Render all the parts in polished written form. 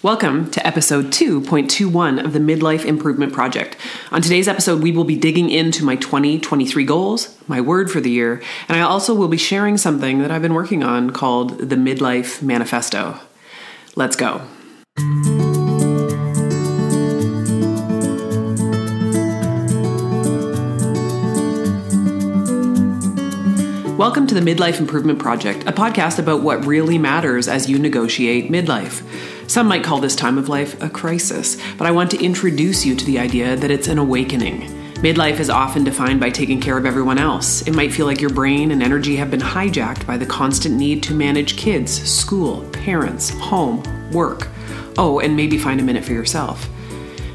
Welcome to episode 2.21 of the Midlife Improvement Project. On today's episode, we will be digging into my 2023 goals, my word for the year, and I also will be sharing something that I've been working on called the Midlife Manifesto. Let's go. Welcome to the Midlife Improvement Project, a podcast about what really matters as you negotiate midlife. Some might call this time of life a crisis, but I want to introduce you to the idea that it's an awakening. Midlife is often defined by taking care of everyone else. It might feel like your brain and energy have been hijacked by the constant need to manage kids, school, parents, home, work. Oh, and maybe find a minute for yourself.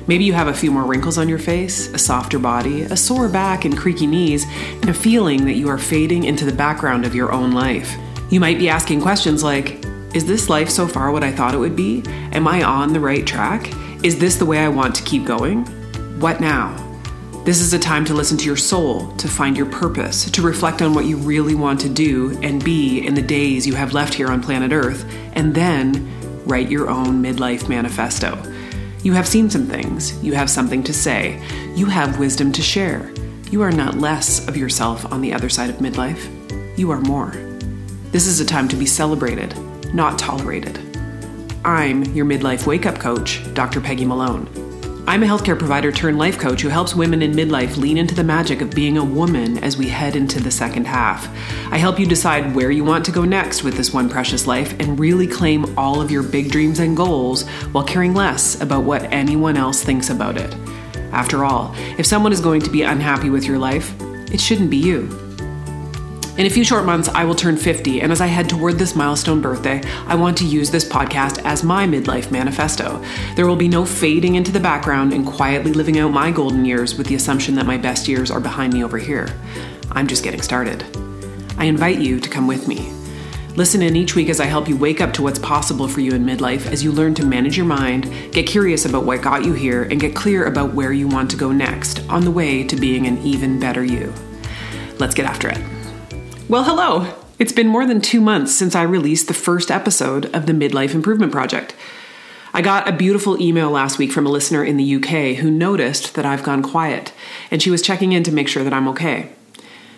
Maybe you have a few more wrinkles on your face, a softer body, a sore back and creaky knees, and a feeling that you are fading into the background of your own life. You might be asking questions like, is this life so far what I thought it would be? Am I on the right track? Is this the way I want to keep going? What now? This is a time to listen to your soul, to find your purpose, to reflect on what you really want to do and be in the days you have left here on planet Earth, and then write your own midlife manifesto. You have seen some things. You have something to say. You have wisdom to share. You are not less of yourself on the other side of midlife. You are more. This is a time to be celebrated, not tolerated. I'm your midlife wake-up coach, Dr. Peggy Malone. I'm a healthcare provider turned life coach who helps women in midlife lean into the magic of being a woman as we head into the second half. I help you decide where you want to go next with this one precious life and really claim all of your big dreams and goals while caring less about what anyone else thinks about it. After all, if someone is going to be unhappy with your life, it shouldn't be you. In a few short months, I will turn 50, and as I head toward this milestone birthday, I want to use this podcast as my midlife manifesto. There will be no fading into the background and quietly living out my golden years with the assumption that my best years are behind me over here. I'm just getting started. I invite you to come with me. Listen in each week as I help you wake up to what's possible for you in midlife as you learn to manage your mind, get curious about what got you here, and get clear about where you want to go next on the way to being an even better you. Let's get after it. Well, hello. It's been more than 2 months since I released the first episode of the Midlife Improvement Project. I got a beautiful email last week from a listener in the UK who noticed that I've gone quiet, and she was checking in to make sure that I'm okay.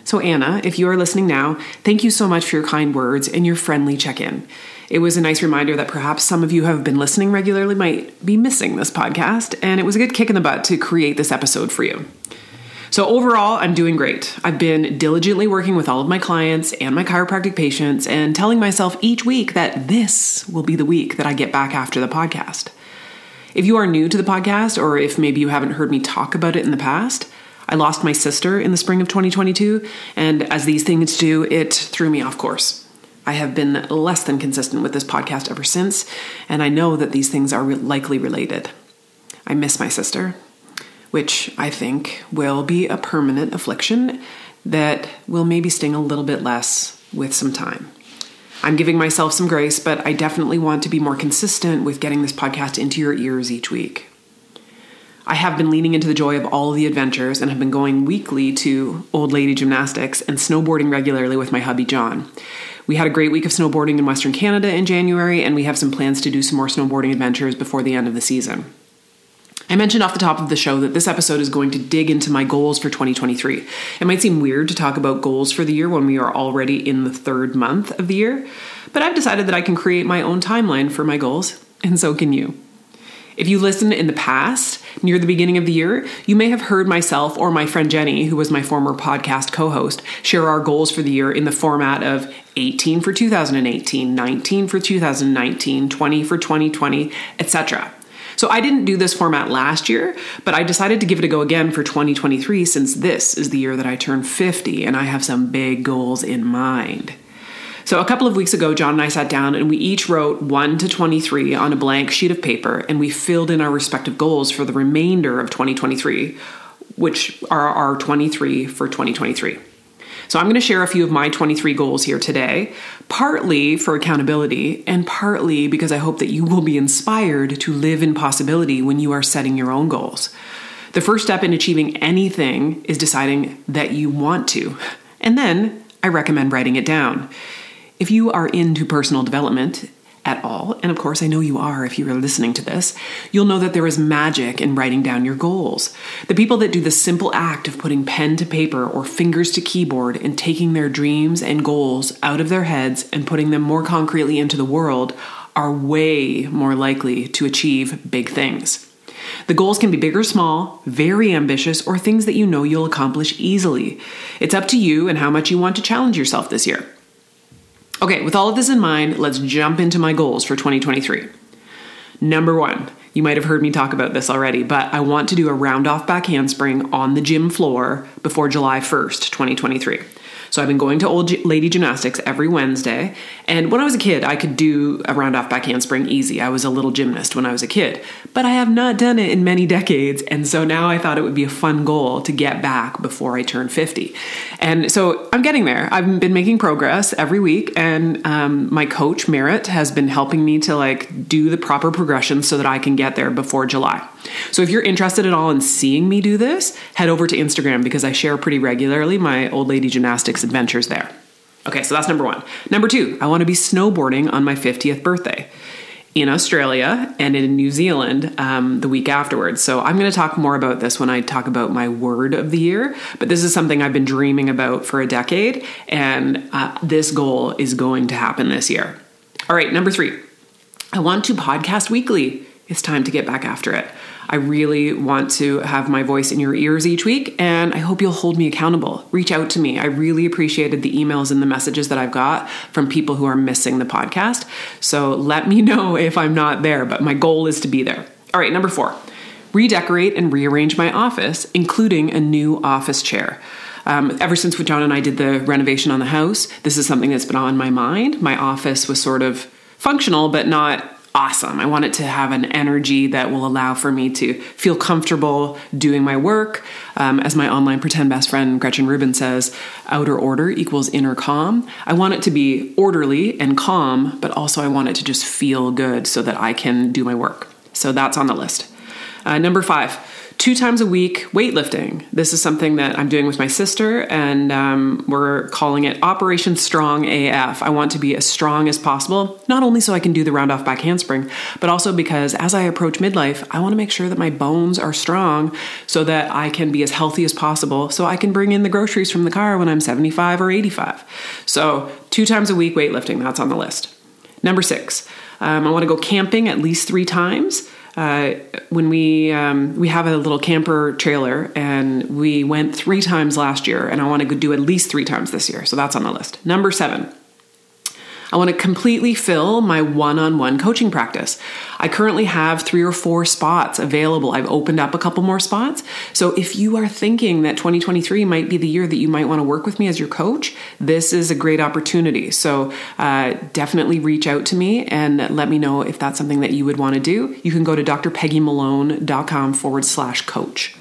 So Anna, if you are listening now, thank you so much for your kind words and your friendly check-in. It was a nice reminder that perhaps some of you who have been listening regularly might be missing this podcast, and it was a good kick in the butt to create this episode for you. So overall, I'm doing great. I've been diligently working with all of my clients and my chiropractic patients and telling myself each week that this will be the week that I get back after the podcast. If you are new to the podcast, or if maybe you haven't heard me talk about it in the past, I lost my sister in the spring of 2022, and as these things do, it threw me off course. I have been less than consistent with this podcast ever since, and I know that these things are likely related. I miss my sister, which I think will be a permanent affliction that will maybe sting a little bit less with some time. I'm giving myself some grace, but I definitely want to be more consistent with getting this podcast into your ears each week. I have been leaning into the joy of all of the adventures and have been going weekly to old lady gymnastics and snowboarding regularly with my hubby, John. We had a great week of snowboarding in Western Canada in January, and we have some plans to do some more snowboarding adventures before the end of the season. I mentioned off the top of the show that this episode is going to dig into my goals for 2023. It might seem weird to talk about goals for the year when we are already in the third month of the year, but I've decided that I can create my own timeline for my goals, and so can you. If you listened in the past, near the beginning of the year, you may have heard myself or my friend Jenny, who was my former podcast co-host, share our goals for the year in the format of 18 for 2018, 19 for 2019, 20 for 2020, etc. So I didn't do this format last year, but I decided to give it a go again for 2023 since this is the year that I turn 50 and I have some big goals in mind. So a couple of weeks ago, John and I sat down and we each wrote 1 to 23 on a blank sheet of paper, and we filled in our respective goals for the remainder of 2023, which are our 23 for 2023. So I'm going to share a few of my 23 goals here today, partly for accountability and partly because I hope that you will be inspired to live in possibility when you are setting your own goals. The first step in achieving anything is deciding that you want to, and then I recommend writing it down. If you are into personal development at all, and of course I know you are if you are listening to this, you'll know that there is magic in writing down your goals. The people that do the simple act of putting pen to paper or fingers to keyboard and taking their dreams and goals out of their heads and putting them more concretely into the world are way more likely to achieve big things. The goals can be big or small, very ambitious, or things that you know you'll accomplish easily. It's up to you and how much you want to challenge yourself this year. Okay, with all of this in mind, let's jump into my goals for 2023. Number one, you might have heard me talk about this already, but I want to do a round off back handspring on the gym floor before July 1st, 2023. So I've been going to old lady gymnastics every Wednesday. And when I was a kid, I could do a round off back handspring easy. I was a little gymnast when I was a kid, but I have not done it in many decades. And so now I thought it would be a fun goal to get back before I turn 50. And so I'm getting there. I've been making progress every week. And my coach, Merritt, has been helping me to like do the proper progression so that I can get there before July. So if you're interested at all in seeing me do this, head over to Instagram because I share pretty regularly my old lady gymnastics adventures there. Okay, so that's number one. Number two, I want to be snowboarding on my 50th birthday in Australia and in New Zealand the week afterwards. So I'm going to talk more about this when I talk about my word of the year, but this is something I've been dreaming about for a decade, and this goal is going to happen this year. All right, number three, I want to podcast weekly. It's time to get back after it. I really want to have my voice in your ears each week, and I hope you'll hold me accountable. Reach out to me. I really appreciated the emails and the messages that I've got from people who are missing the podcast. So let me know if I'm not there, but my goal is to be there. All right, number four, redecorate and rearrange my office, including a new office chair. Ever since John and I did the renovation on the house, this is something that's been on my mind. My office was sort of functional, but not awesome. I want it to have an energy that will allow for me to feel comfortable doing my work. As my online pretend best friend Gretchen Rubin says, outer order equals inner calm. I want it to be orderly and calm, but also I want it to just feel good so that I can do my work. So that's on the list. Number five, 2 times a week weightlifting. This is something that I'm doing with my sister, and we're calling it Operation Strong AF. I want to be as strong as possible, not only so I can do the round off back handspring, but also because as I approach midlife, I want to make sure that my bones are strong so that I can be as healthy as possible so I can bring in the groceries from the car when I'm 75 or 85. So 2 times a week weightlifting, that's on the list. Number six, I want to go camping at least 3 times. When we have a little camper trailer, and we went 3 times last year, and I want to do at least 3 times this year. So that's on the list. Number seven, I want to completely fill my one-on-one coaching practice. I currently have 3 or 4 spots available. I've opened up a couple more spots. So if you are thinking that 2023 might be the year that you might want to work with me as your coach, this is a great opportunity. So definitely reach out to me and let me know if that's something that you would want to do. You can go to drpeggymalone.com/coach.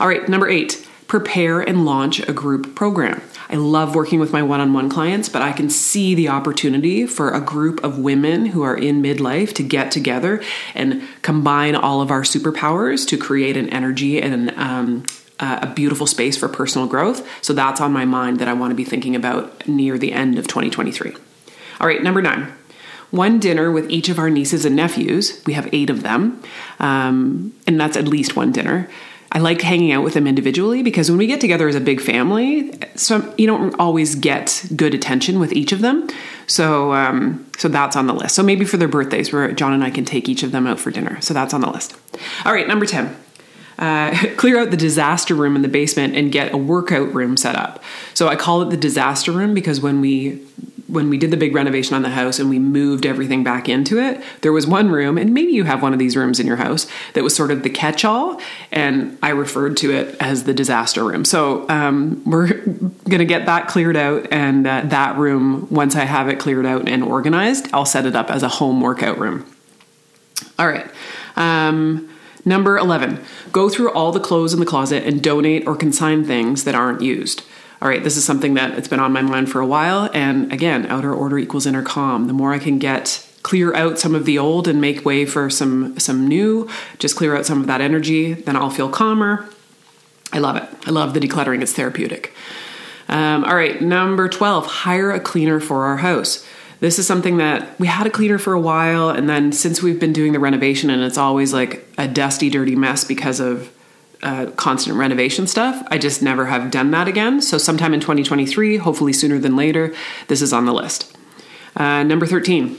All right, number eight, prepare and launch a group program. I love working with my one-on-one clients, but I can see the opportunity for a group of women who are in midlife to get together and combine all of our superpowers to create an energy and a beautiful space for personal growth. So that's on my mind that I want to be thinking about near the end of 2023. All right, number nine. 1 dinner with each of our nieces and nephews. We have 8 of them, and that's at least 1 dinner. I like hanging out with them individually because when we get together as a big family, so you don't always get good attention with each of them. So that's on the list. So maybe for their birthdays where John and I can take each of them out for dinner. So that's on the list. All right, number 10. Clear out the disaster room in the basement and get a workout room set up. So I call it the disaster room because when we did the big renovation on the house and we moved everything back into it, there was one room, and maybe you have one of these rooms in your house, that was sort of the catch-all, and I referred to it as the disaster room. So we're going to get that cleared out, and that room, once I have it cleared out and organized, I'll set it up as a home workout room. All right. Number 11, go through all the clothes in the closet and donate or consign things that aren't used. All right, this is something that it's been on my mind for a while. And again, outer order equals inner calm. The more I can clear out some of the old and make way for some new, just clear out some of that energy, then I'll feel calmer. I love it. I love the decluttering. It's therapeutic. All right, number 12, hire a cleaner for our house. This is something that we had a cleaner for a while. And then since we've been doing the renovation, and it's always like a dusty, dirty mess because of constant renovation stuff, I just never have done that again. So sometime in 2023, hopefully sooner than later, this is on the list. Number 13,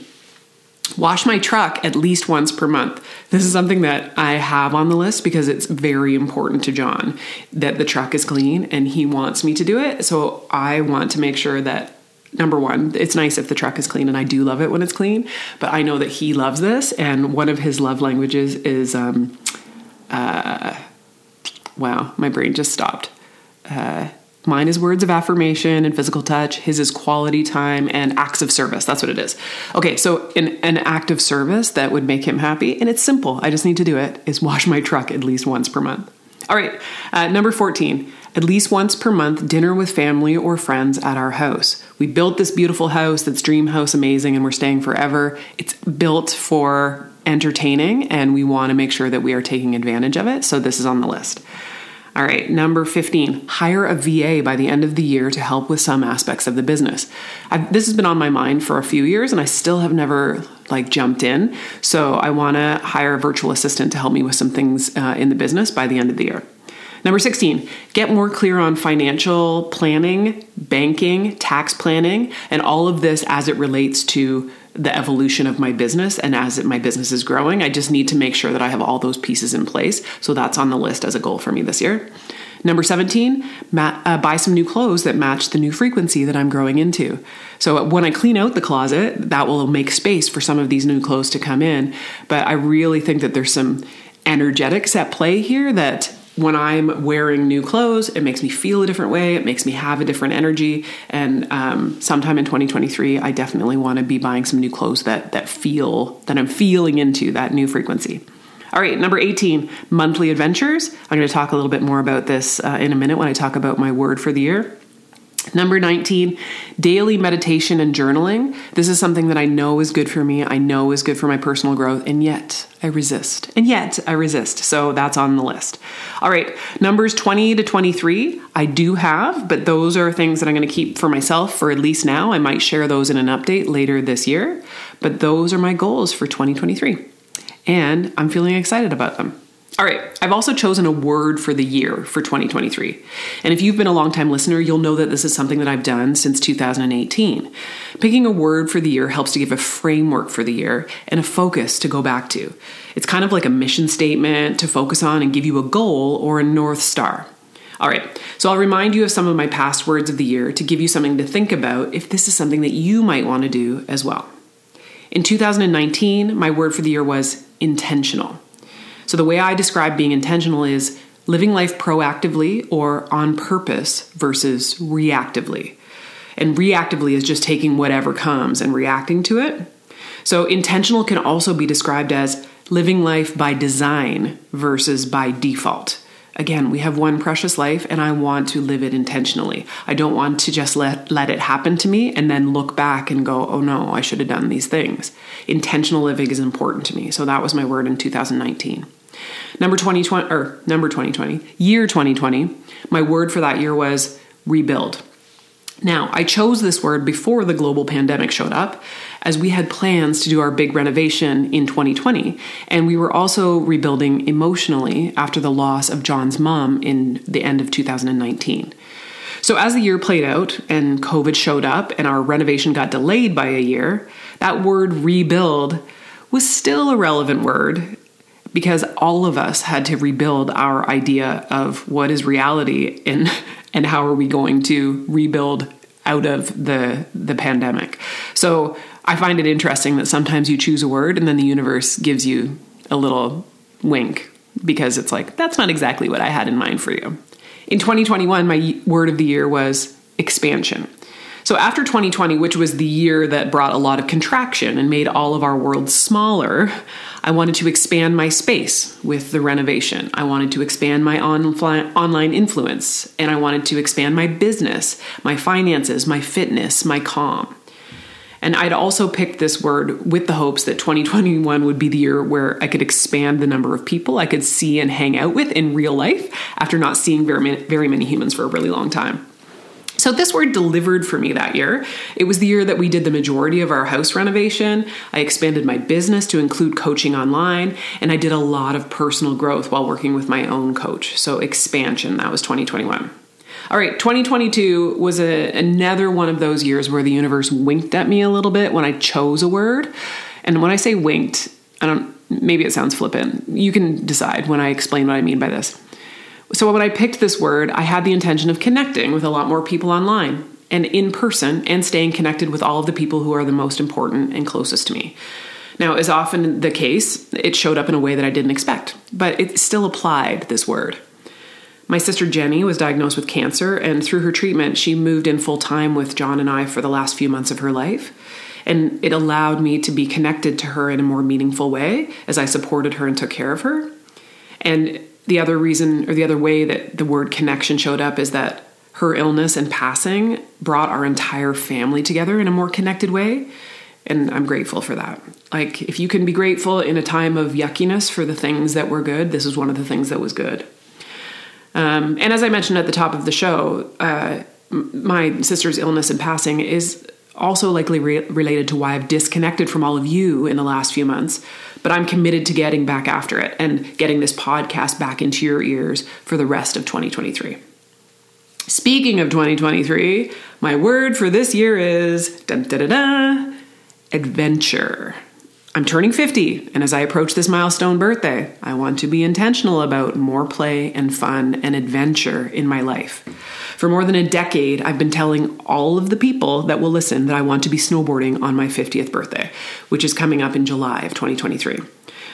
wash my truck at least once per month. This is something that I have on the list because it's very important to John that the truck is clean, and he wants me to do it. So I want to make sure that, number one, it's nice if the truck is clean, and I do love it when it's clean, but I know that he loves this. And one of his love languages is, wow, my brain just stopped. Mine is words of affirmation and physical touch. His is quality time and acts of service. That's what it is. Okay, so an act of service that would make him happy, and it's simple, I just need to do it, is wash my truck at least once per month. All right, number 14, at least once per month, dinner with family or friends at our house. We built this beautiful house that's dream house, amazing, and we're staying forever. It's built for entertaining, and we want to make sure that we are taking advantage of it. So this is on the list. All right, number 15, hire a VA by the end of the year to help with some aspects of the business. This has been on my mind for a few years, and I still have never jumped in. So I want to hire a virtual assistant to help me with some things in the business by the end of the year. Number 16, get more clear on financial planning, banking, tax planning, and all of this as it relates to the evolution of my business and as my business is growing. I just need to make sure that I have all those pieces in place. So that's on the list as a goal for me this year. Number 17, buy some new clothes that match the new frequency that I'm growing into. So when I clean out the closet, that will make space for some of these new clothes to come in. But I really think that there's some energetics at play here that when I'm wearing new clothes, it makes me feel a different way. It makes me have a different energy. And sometime in 2023, I definitely want to be buying some new clothes that I'm feeling into that new frequency. All right, number 18, monthly adventures. I'm going to talk a little bit more about this in a minute when I talk about my word for the year. Number 19, daily meditation and journaling. This is something that I know is good for me. I know is good for my personal growth. And yet I resist. So that's on the list. All right. Numbers 20 to 23, I do have, but those are things that I'm going to keep for myself for at least now. I might share those in an update later this year, but those are my goals for 2023. And I'm feeling excited about them. All right, I've also chosen a word for the year for 2023. And if you've been a longtime listener, you'll know that this is something that I've done since 2018. Picking a word for the year helps to give a framework for the year and a focus to go back to. It's kind of like a mission statement to focus on and give you a goal or a North Star. All right, so I'll remind you of some of my past words of the year to give you something to think about if this is something that you might want to do as well. In 2019, my word for the year was intentional. So the way I describe being intentional is living life proactively or on purpose versus reactively. And reactively is just taking whatever comes and reacting to it. So intentional can also be described as living life by design versus by default. Again, we have one precious life, and I want to live it intentionally. I don't want to just let it happen to me and then look back and go, oh no, I should have done these things. Intentional living is important to me. So that was my word in 2019. Year 2020, my word for that year was rebuild. Now, I chose this word before the global pandemic showed up, as we had plans to do our big renovation in 2020. And we were also rebuilding emotionally after the loss of John's mom in the end of 2019. So as the year played out and COVID showed up and our renovation got delayed by a year, that word rebuild was still a relevant word, because all of us had to rebuild our idea of what is reality and how are we going to rebuild out of the pandemic. So I find it interesting that sometimes you choose a word and then the universe gives you a little wink, because it's like, that's not exactly what I had in mind for you. In 2021, my word of the year was expansion. So after 2020, which was the year that brought a lot of contraction and made all of our world smaller, I wanted to expand my space with the renovation. I wanted to expand my online influence, and I wanted to expand my business, my finances, my fitness, my calm. And I'd also picked this word with the hopes that 2021 would be the year where I could expand the number of people I could see and hang out with in real life after not seeing very many humans for a really long time. So this word delivered for me that year. It was the year that we did the majority of our house renovation. I expanded my business to include coaching online, and I did a lot of personal growth while working with my own coach. So expansion, that was 2021. All right, 2022 was another one of those years where the universe winked at me a little bit when I chose a word. And when I say winked, maybe it sounds flippant. You can decide when I explain what I mean by this. So when I picked this word, I had the intention of connecting with a lot more people online and in person and staying connected with all of the people who are the most important and closest to me. Now, as often the case, it showed up in a way that I didn't expect, but it still applied, this word. My sister Jenny was diagnosed with cancer, and through her treatment, she moved in full time with John and I for the last few months of her life. And it allowed me to be connected to her in a more meaningful way as I supported her and took care of her. And the other way that the word connection showed up is that her illness and passing brought our entire family together in a more connected way. And I'm grateful for that. Like, if you can be grateful in a time of yuckiness for the things that were good, this is one of the things that was good. And as I mentioned at the top of the show, my sister's illness and passing is also likely related to why I've disconnected from all of you in the last few months, but I'm committed to getting back after it and getting this podcast back into your ears for the rest of 2023. Speaking of 2023, my word for this year is adventure. I'm turning 50, and as I approach this milestone birthday, I want to be intentional about more play and fun and adventure in my life. For more than a decade, I've been telling all of the people that will listen that I want to be snowboarding on my 50th birthday, which is coming up in July of 2023.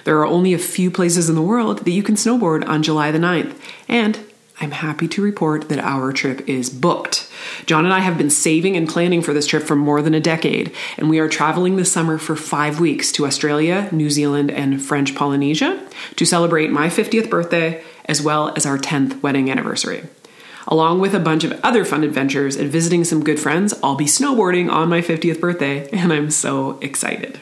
There are only a few places in the world that you can snowboard on July the 9th, and I'm happy to report that our trip is booked. John and I have been saving and planning for this trip for more than a decade, and we are traveling this summer for 5 weeks to Australia, New Zealand, and French Polynesia to celebrate my 50th birthday as well as our 10th wedding anniversary. Along with a bunch of other fun adventures and visiting some good friends, I'll be snowboarding on my 50th birthday, and I'm so excited.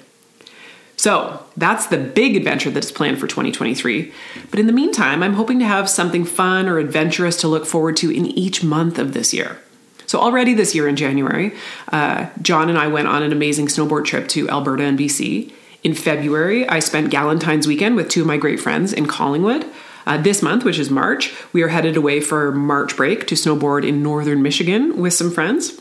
So that's the big adventure that's planned for 2023. But in the meantime, I'm hoping to have something fun or adventurous to look forward to in each month of this year. So already this year in January, John and I went on an amazing snowboard trip to Alberta and BC. In February, I spent Galentine's weekend with two of my great friends in Collingwood. This month, which is March, we are headed away for March break to snowboard in northern Michigan with some friends.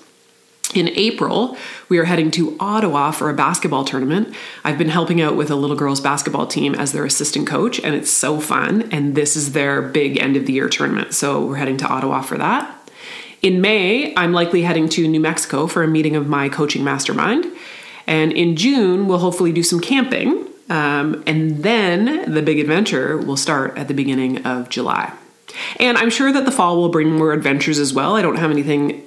In April, we are heading to Ottawa for a basketball tournament. I've been helping out with a little girls basketball team as their assistant coach, and it's so fun. And this is their big end of the year tournament. So we're heading to Ottawa for that. In May, I'm likely heading to New Mexico for a meeting of my coaching mastermind. And in June, we'll hopefully do some camping. And then the big adventure will start at the beginning of July. And I'm sure that the fall will bring more adventures as well. I don't have anything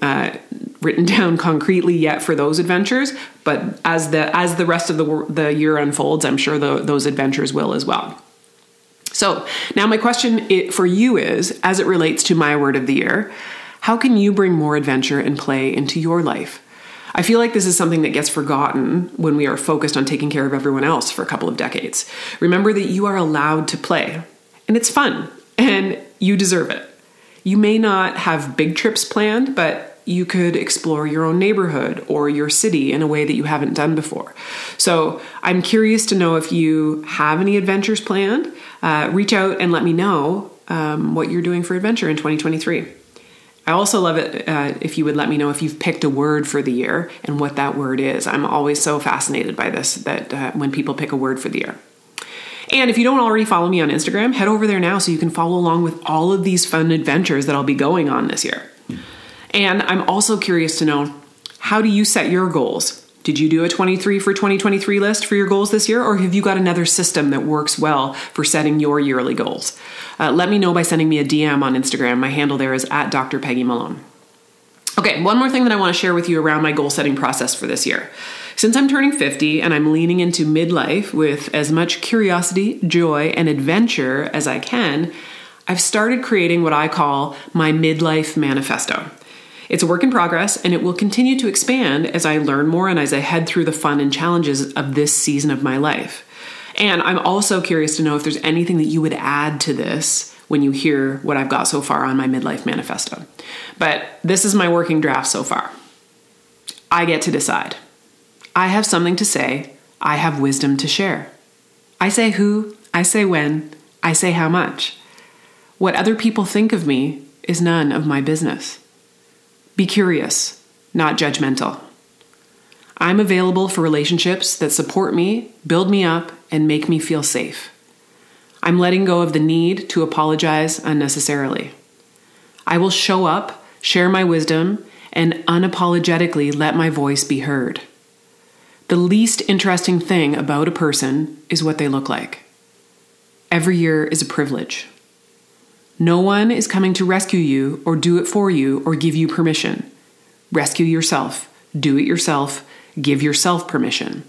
written down concretely yet for those adventures, but as the rest of the year unfolds, I'm sure those adventures will as well. So now my question for you is, as it relates to my word of the year, how can you bring more adventure and play into your life? I feel like this is something that gets forgotten when we are focused on taking care of everyone else for a couple of decades. Remember that you are allowed to play, and it's fun, and you deserve it. You may not have big trips planned, but you could explore your own neighborhood or your city in a way that you haven't done before. So I'm curious to know if you have any adventures planned. Reach out and let me know what you're doing for adventure in 2023. I also love it if you would let me know if you've picked a word for the year and what that word is. I'm always so fascinated by this, that when people pick a word for the year. And if you don't already follow me on Instagram, head over there now so you can follow along with all of these fun adventures that I'll be going on this year. And I'm also curious to know, how do you set your goals? Did you do a 23 for 2023 list for your goals this year? Or have you got another system that works well for setting your yearly goals? Let me know by sending me a DM on Instagram. My handle there is at Dr. Peggy Malone. Okay, one more thing that I want to share with you around my goal setting process for this year. Since I'm turning 50 and I'm leaning into midlife with as much curiosity, joy, and adventure as I can, I've started creating what I call my Midlife Manifesto. It's a work in progress, and it will continue to expand as I learn more and as I head through the fun and challenges of this season of my life. And I'm also curious to know if there's anything that you would add to this when you hear what I've got so far on my Midlife Manifesto. But this is my working draft so far. I get to decide. I have something to say. I have wisdom to share. I say who, I say when, I say how much. What other people think of me is none of my business. Be curious, not judgmental. I'm available for relationships that support me, build me up, and make me feel safe. I'm letting go of the need to apologize unnecessarily. I will show up, share my wisdom, and unapologetically let my voice be heard. The least interesting thing about a person is what they look like. Every year is a privilege. No one is coming to rescue you or do it for you or give you permission. Rescue yourself, do it yourself, give yourself permission.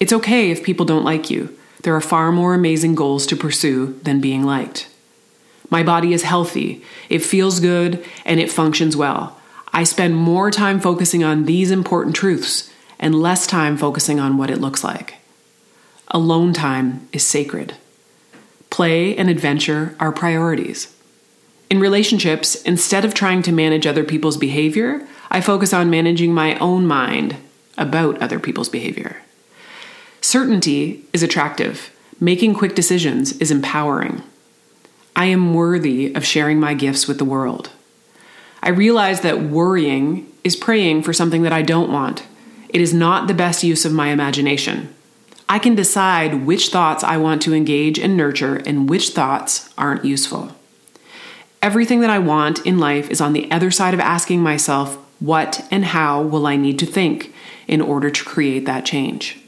It's okay if people don't like you. There are far more amazing goals to pursue than being liked. My body is healthy, it feels good, and it functions well. I spend more time focusing on these important truths and less time focusing on what it looks like. Alone time is sacred. Play and adventure are priorities. In relationships, instead of trying to manage other people's behavior, I focus on managing my own mind about other people's behavior. Certainty is attractive. Making quick decisions is empowering. I am worthy of sharing my gifts with the world. I realize that worrying is praying for something that I don't want. It is not the best use of my imagination. I can decide which thoughts I want to engage and nurture and which thoughts aren't useful. Everything that I want in life is on the other side of asking myself, what and how will I need to think in order to create that change?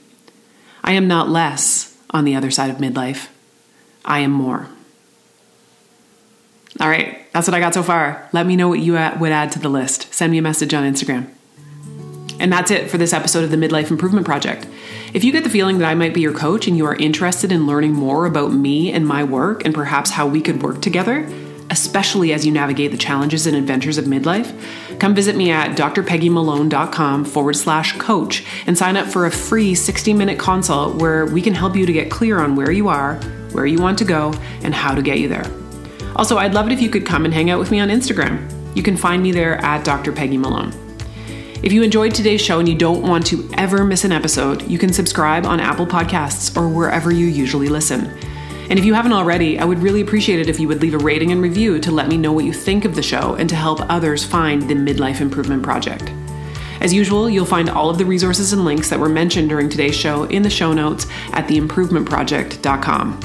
I am not less on the other side of midlife. I am more. All right, that's what I got so far. Let me know what you would add to the list. Send me a message on Instagram. And that's it for this episode of the Midlife Improvement Project. If you get the feeling that I might be your coach and you are interested in learning more about me and my work and perhaps how we could work together, especially as you navigate the challenges and adventures of midlife, come visit me at drpeggymalone.com/coach and sign up for a free 60-minute consult where we can help you to get clear on where you are, where you want to go, and how to get you there. Also, I'd love it if you could come and hang out with me on Instagram. You can find me there at Dr. Peggy Malone. If you enjoyed today's show and you don't want to ever miss an episode, you can subscribe on Apple Podcasts or wherever you usually listen. And if you haven't already, I would really appreciate it if you would leave a rating and review to let me know what you think of the show and to help others find the Midlife Improvement Project. As usual, you'll find all of the resources and links that were mentioned during today's show in the show notes at theimprovementproject.com.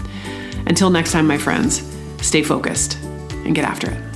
Until next time, my friends, stay focused and get after it.